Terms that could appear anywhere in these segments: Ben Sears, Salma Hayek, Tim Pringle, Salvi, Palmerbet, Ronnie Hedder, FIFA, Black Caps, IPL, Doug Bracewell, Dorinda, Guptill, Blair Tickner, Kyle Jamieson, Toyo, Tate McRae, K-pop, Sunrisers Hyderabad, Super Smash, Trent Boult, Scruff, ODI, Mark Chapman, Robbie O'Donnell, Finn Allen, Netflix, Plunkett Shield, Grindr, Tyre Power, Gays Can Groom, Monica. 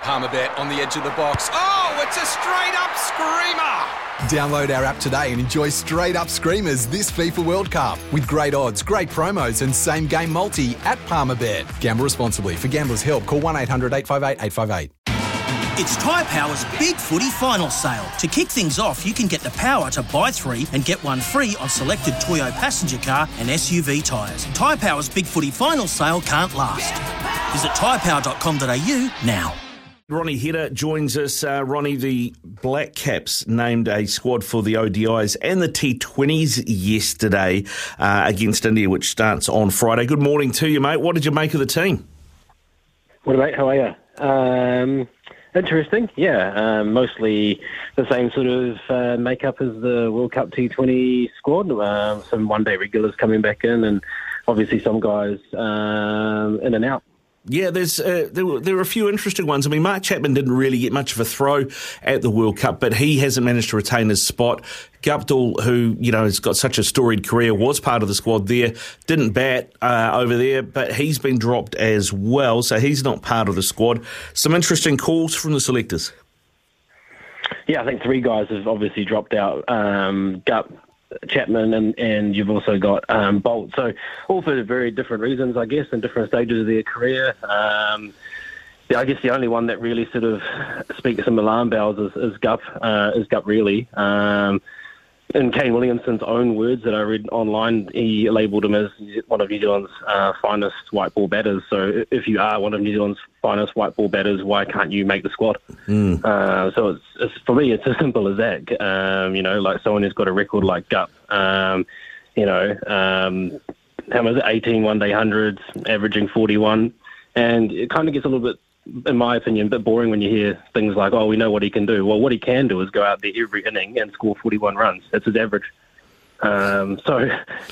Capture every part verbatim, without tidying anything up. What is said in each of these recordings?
Palmerbet on the edge of the box. Oh, it's a straight-up screamer! Download our app today and enjoy straight-up screamers this FIFA World Cup with great odds, great promos and same-game multi at Palmerbet. Gamble responsibly. For Gamblers' Help, call one eight hundred eight five eight eight five eight. It's Tyre Power's Big Footy Final Sale. To kick things off, you can get the power to buy three and get one free on selected Toyo passenger car and S U V tyres. Tyre Power's Big Footy Final Sale can't last. Visit tyre power dot com dot a u now. Ronnie Hedder joins us. Uh, Ronnie, the Black Caps named a squad for the O D Is and the T twenties yesterday uh, against India, which starts on Friday. Good morning to you, mate. What did you make of the team? What about, how are you? Um, interesting, yeah. Um, mostly the same sort of uh, makeup as the World Cup T twenty squad. Uh, some one-day regulars coming back in and obviously some guys um, in and out. Yeah, there's uh, there, were, there were a few interesting ones. I mean, Mark Chapman didn't really get much of a throw at the World Cup, but he hasn't managed to retain his spot. Guptill, who, you know, has got such a storied career, was part of the squad there, didn't bat uh, over there, but he's been dropped as well, so he's not part of the squad. Some interesting calls from the selectors. Yeah, I think three guys have obviously dropped out. Um, Gup, Chapman and, and you've also got um, Bolt. So all for very different reasons, I guess, and different stages of their career. Um, I guess the only one that really sort of speaks some alarm bells is, is Gup, uh, is Gup really. Um, in Kane Williamson's own words that I read online, he labelled him as one of New Zealand's uh, finest white ball batters. So if you are one of New Zealand's finest white ball batters, why can't you make the squad? Mm. Uh, so it's, it's for me, it's as simple as that. Um, you know, like someone who's got a record like Gup, um, you know, um, how was it, eighteen one-day hundreds, averaging forty-one. And it kind of gets a little bit, in my opinion, a bit boring when you hear things like, oh, we know what he can do. Well, what he can do is go out there every inning and score forty-one runs. That's his average. Um, so,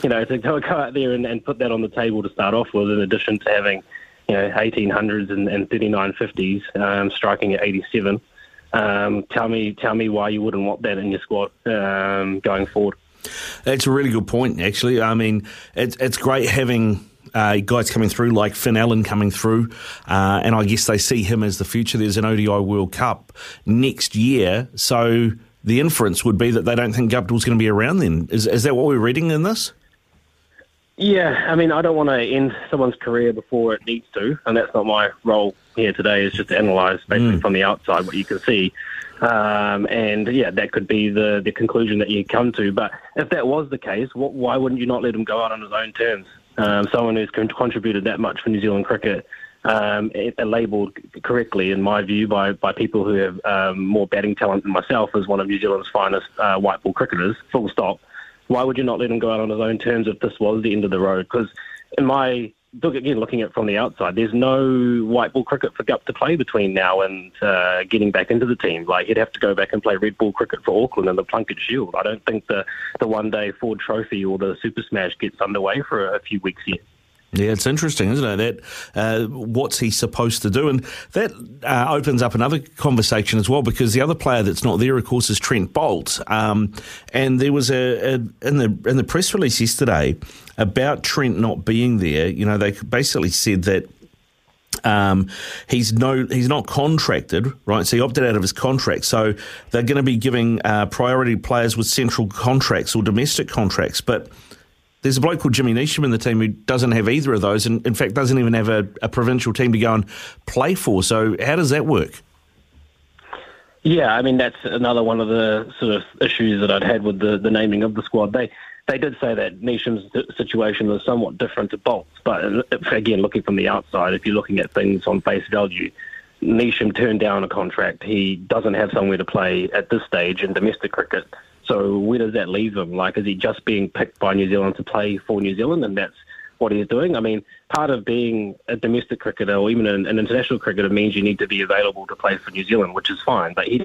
you know, to go, go out there and, and put that on the table to start off with, in addition to having, you know, eighteen hundreds and, and thirty-nine fifties, um, striking at eighty-seven, um, tell me tell me why you wouldn't want that in your squad um, going forward. That's a really good point, actually. I mean, it's, it's great having... Uh, guys coming through, like Finn Allen coming through, uh, and I guess they see him as the future. There's an O D I World Cup next year, so the inference would be that they don't think Guptill's going to be around then. Is, is that what we're reading in this? Yeah, I mean, I don't want to end someone's career before it needs to, and that's not my role here today, is just to analyse basically mm. from the outside what you can see. Um, and, yeah, that could be the, the conclusion that you come to. But if that was the case, what, why wouldn't you not let him go out on his own terms? Um, someone who's contributed that much for New Zealand cricket, um, labelled correctly, in my view, by, by people who have um, more batting talent than myself as one of New Zealand's finest uh, white ball cricketers, full stop. Why would you not let him go out on his own terms if this was the end of the road? Because in my, again, looking at it from the outside, there's no white ball cricket for Gup to play between now and uh, getting back into the team. Like, he'd have to go back and play red ball cricket for Auckland and the Plunkett Shield. I don't think the, the one-day Ford Trophy or the Super Smash gets underway for a few weeks yet. Yeah, it's interesting, isn't it? That uh, what's he supposed to do? And that uh, opens up another conversation as well, because the other player that's not there, of course, is Trent Boult. Um, and there was a, a in the in the press release yesterday about Trent not being there. You know, they basically said that um, he's no he's not contracted, right? So he opted out of his contract. So they're going to be giving uh, priority players with central contracts or domestic contracts, but there's a bloke called Jimmy Neesham in the team who doesn't have either of those, and in fact doesn't even have a, a provincial team to go and play for. So how does that work? Yeah, I mean, that's another one of the sort of issues that I'd had with the, the naming of the squad. They they did say that Neesham's situation was somewhat different to Bolt's, but again, looking from the outside, if you're looking at things on face value, Neesham turned down a contract. He doesn't have somewhere to play at this stage in domestic cricket. So where does that leave him? Like, is he just being picked by New Zealand to play for New Zealand? And that's what he's doing. I mean, part of being a domestic cricketer or even an, an international cricketer means you need to be available to play for New Zealand, which is fine. But he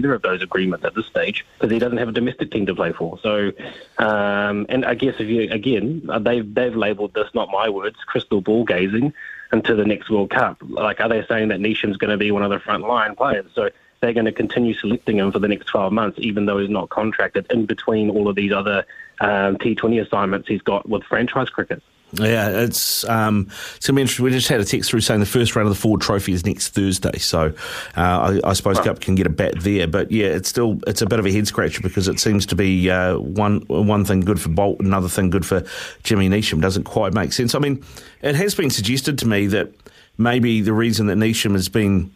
either of those agreements at this stage because he doesn't have a domestic team to play for. So, um, and I guess if you again, they've they've labelled this, not my words, crystal ball gazing into the next World Cup. Like, are they saying that Neesham's going to be one of the front line players? So they're going to continue selecting him for the next twelve months, even though he's not contracted. In between all of these other um, T twenty assignments he's got with franchise cricket. Yeah, it's um, it's gonna be interesting. We just had a text through saying the first round of the Ford Trophy is next Thursday, so uh, I, I suppose Cup can get a bat there. But yeah, it's still it's a bit of a head scratcher because it seems to be uh, one one thing good for Boult, another thing good for Jimmy Neesham. Doesn't quite make sense. I mean, it has been suggested to me that maybe the reason that Neesham has been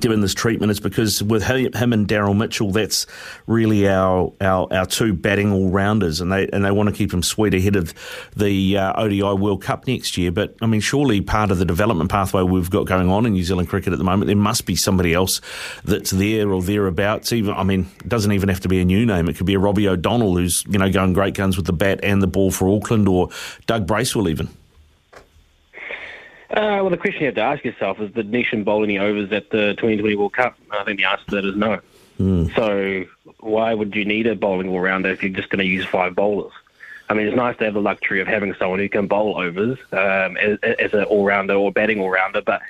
given this treatment is because with him and Darryl Mitchell, that's really our our, our two batting all rounders, and they and they want to keep him sweet ahead of the uh, O D I World Cup next year. But I mean, surely part of the development pathway we've got going on in New Zealand cricket at the moment, there must be somebody else that's there or thereabouts. Even I mean, it doesn't even have to be a new name. It could be a Robbie O'Donnell who's you know going great guns with the bat and the ball for Auckland, or Doug Bracewell even. Uh, well, the question you have to ask yourself is, did Neesham bowl any overs at the twenty twenty World Cup? I think the answer to that is no. Mm. So why would you need a bowling all-rounder if you're just going to use five bowlers? I mean, it's nice to have the luxury of having someone who can bowl overs um, as, as an all-rounder or batting all-rounder, but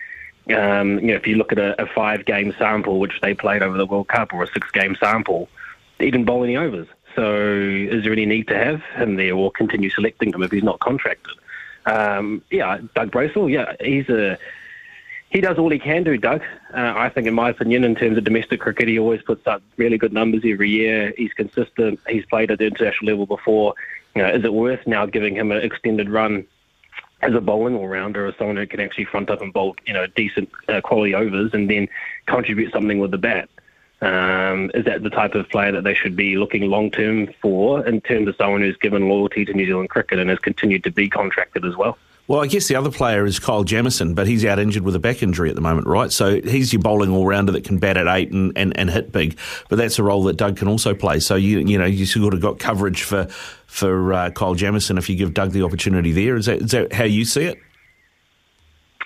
um, you know, if you look at a, a five-game sample, which they played over the World Cup, or a six-game sample, they didn't bowl any overs. So is there any need to have him there or continue selecting him if he's not contracted? Um, yeah, Doug Bracewell, yeah, he's a, he does all he can do, Doug. Uh, I think, in my opinion, in terms of domestic cricket, he always puts up really good numbers every year. He's consistent. He's played at the international level before. You know, is it worth now giving him an extended run as a bowling all-rounder or someone who can actually front up and bowl, you know, decent uh, quality overs and then contribute something with the bat? Um, is that the type of player that they should be looking long-term for in terms of someone who's given loyalty to New Zealand cricket and has continued to be contracted as well? Well, I guess the other player is Kyle Jamieson, but he's out injured with a back injury at the moment, right? So he's your bowling all-rounder that can bat at eight and, and, and hit big, but that's a role that Doug can also play. So, you you know, you sort of got coverage for for uh, Kyle Jamieson if you give Doug the opportunity there. Is that, is that how you see it?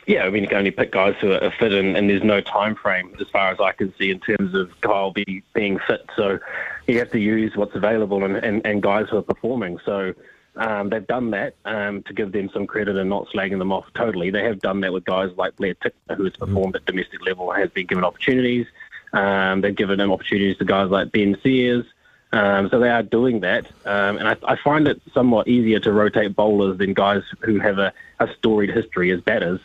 Yeah, I mean, you can only pick guys who are fit, and, and there's no time frame, as far as I can see, in terms of Kyle be, being fit. So you have to use what's available and, and, and guys who are performing. So um, they've done that um, to give them some credit and not slagging them off totally. They have done that with guys like Blair Tickner, who has performed at domestic level and has been given opportunities. Um, they've given them opportunities to guys like Ben Sears. Um, so they are doing that, um, and I, I find it somewhat easier to rotate bowlers than guys who have a, a storied history as batters.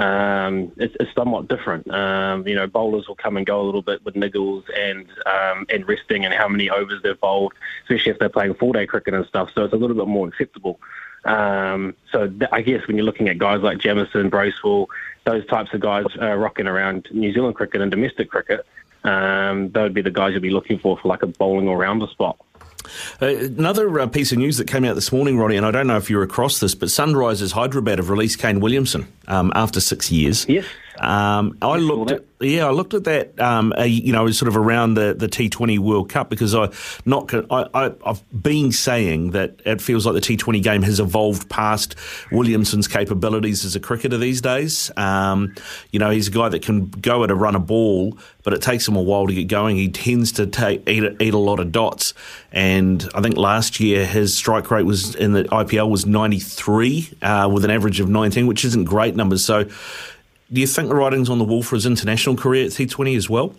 Um, it's, it's somewhat different. Um, you know, bowlers will come and go a little bit with niggles and um, and resting and how many overs they've bowled, especially if they're playing four-day cricket and stuff. So it's a little bit more acceptable. Um, so th- I guess when you're looking at guys like Jamieson, Bracewell, those types of guys uh, rocking around New Zealand cricket and domestic cricket, um, those would be the guys you'd be looking for for like a bowling all-rounder spot. Uh, another uh, piece of news that came out this morning, Ronnie, and I don't know if you're across this, but Sunrisers Hyderabad have released Kane Williamson um, after six years. Yes. Um, I looked at, yeah, I looked at that, um, a, you know, sort of around the, the T twenty World Cup because I not, I, I, I've been saying that it feels like the T twenty game has evolved past Williamson's capabilities as a cricketer these days. Um, you know, he's a guy that can go at a run a ball, but it takes him a while to get going. He tends to take, eat, eat a lot of dots. And I think last year his strike rate was in the I P L was ninety-three, uh, with an average of nineteen, which isn't great numbers. So, do you think the writing's on the wall for his international career at T twenty as well?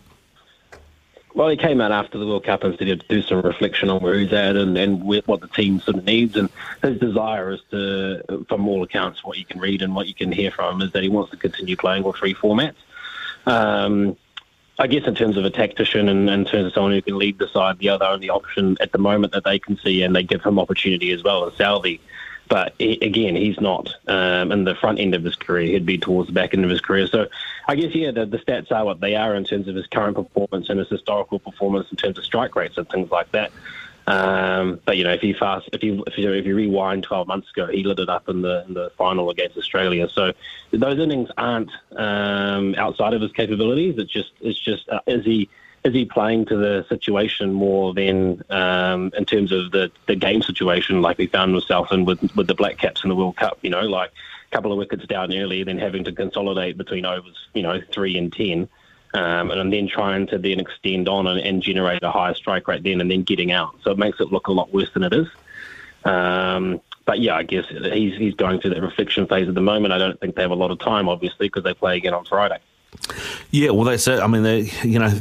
Well, he came out after the World Cup and said he'd do some reflection on where he's at and, and what the team sort of needs. And his desire is to, from all accounts, what you can read and what you can hear from him, is that he wants to continue playing all three formats. Um, I guess in terms of a tactician and in terms of someone who can lead the side, the other only option at the moment that they can see and they give him opportunity as well is Salvi. But again, he's not um, in the front end of his career. He'd be towards the back end of his career. So I guess, yeah, the, the stats are what they are in terms of his current performance and his historical performance in terms of strike rates and things like that. Um, but, you know, if you fast, if you, if you if you rewind twelve months ago, he lit it up in the in the final against Australia. So those innings aren't um, outside of his capabilities. It's just, it's just uh, is he is he playing to the situation more than um, in terms of the, the game situation like we found himself in with, with the Black Caps in the World Cup, you know, like a couple of wickets down early, then having to consolidate between overs, you know, three and ten, um, and then trying to then extend on and, and generate a higher strike rate then and then getting out. So it makes it look a lot worse than it is. Um, but yeah, I guess he's, he's going through that reflection phase at the moment. I don't think they have a lot of time, obviously, because they play again on Friday. Yeah, well, that's it. I mean, they, you know,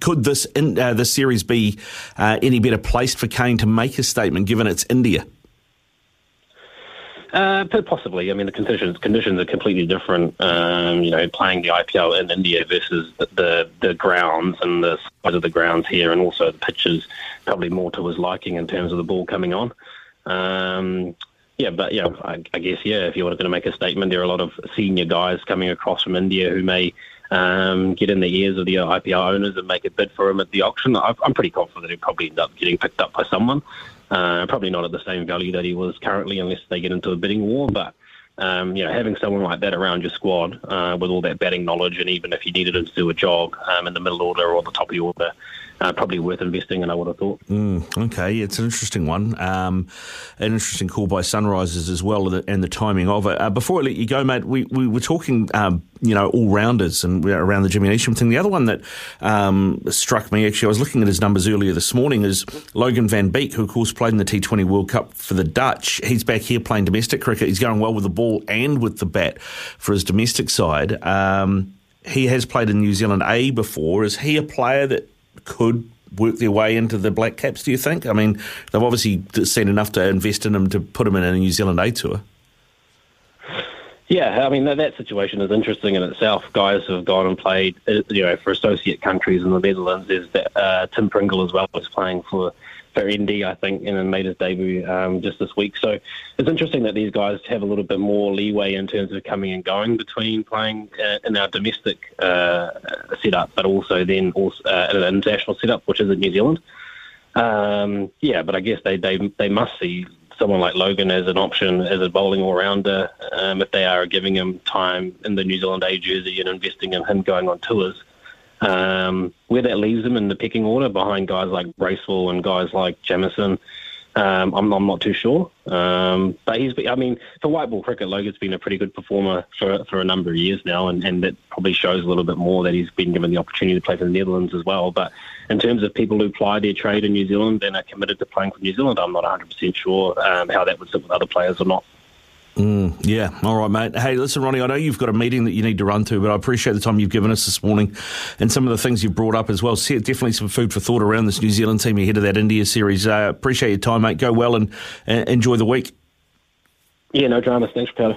could this in, uh, this series be uh, any better placed for Kane to make his statement, given it's India? Uh, possibly. I mean, the conditions conditions are completely different. Um, you know, playing the I P L in India versus the, the the grounds and the size of the grounds here, and also the pitches, probably more to his liking in terms of the ball coming on. Um, Yeah, but yeah, I, I guess, yeah, if you were going to make a statement, there are a lot of senior guys coming across from India who may um, get in the ears of the I P L owners and make a bid for him at the auction. I, I'm pretty confident he'll probably end up getting picked up by someone. Uh, probably not at the same value that he was currently unless they get into a bidding war. But, um, you know, having someone like that around your squad uh, with all that batting knowledge, and even if you needed him to do a jog um, in the middle order or the top of the order, Uh, probably worth investing in, I would have thought. Mm, okay, it's an interesting one. Um, an interesting call by Sunrisers as well, and the timing of it. Uh, before I let you go, mate, we, we were talking, um, you know, all-rounders and around the Jimmy Neesham thing. The other one that um, struck me, actually, I was looking at his numbers earlier this morning, is Logan Van Beek, who, of course, played in the T twenty World Cup for the Dutch. He's back here playing domestic cricket. He's going well with the ball and with the bat for his domestic side. Um, he has played in New Zealand A before. Is he a player that could work their way into the Black Caps, do you think? I mean, they've obviously seen enough to invest in him to put him in a New Zealand A tour. Yeah, I mean, that, that situation is interesting in itself. Guys who have gone and played, you know, for associate countries in the Netherlands, is that uh, Tim Pringle as well was playing for, for N D, I think, and then made his debut um, just this week. So it's interesting that these guys have a little bit more leeway in terms of coming and going between playing uh, in our domestic uh, setup, but also then also, uh, in an international setup, which is in New Zealand. Um, yeah, but I guess they, they they must see someone like Logan as an option, as a bowling all-rounder, um, if they are giving him time in the New Zealand A jersey and investing in him going on tours. Um, where that leaves them in the pecking order behind guys like Bracewell and guys like Jamieson, um, I'm, I'm not too sure. Um, but he's, I mean, for white ball cricket, Logan's been a pretty good performer for for a number of years now, and, and that probably shows a little bit more that he's been given the opportunity to play for the Netherlands as well. But in terms of people who ply their trade in New Zealand and are committed to playing for New Zealand, I'm not one hundred percent sure um, how that would sit with other players or not. Mm, yeah. All right, mate. Hey, listen, Ronnie, I know you've got a meeting that you need to run to, but I appreciate the time you've given us this morning and some of the things you've brought up as well. See, definitely some food for thought around this New Zealand team ahead of that India series. Uh, appreciate your time, mate. Go well and uh, enjoy the week. Yeah, no dramas. Thanks, Tyler.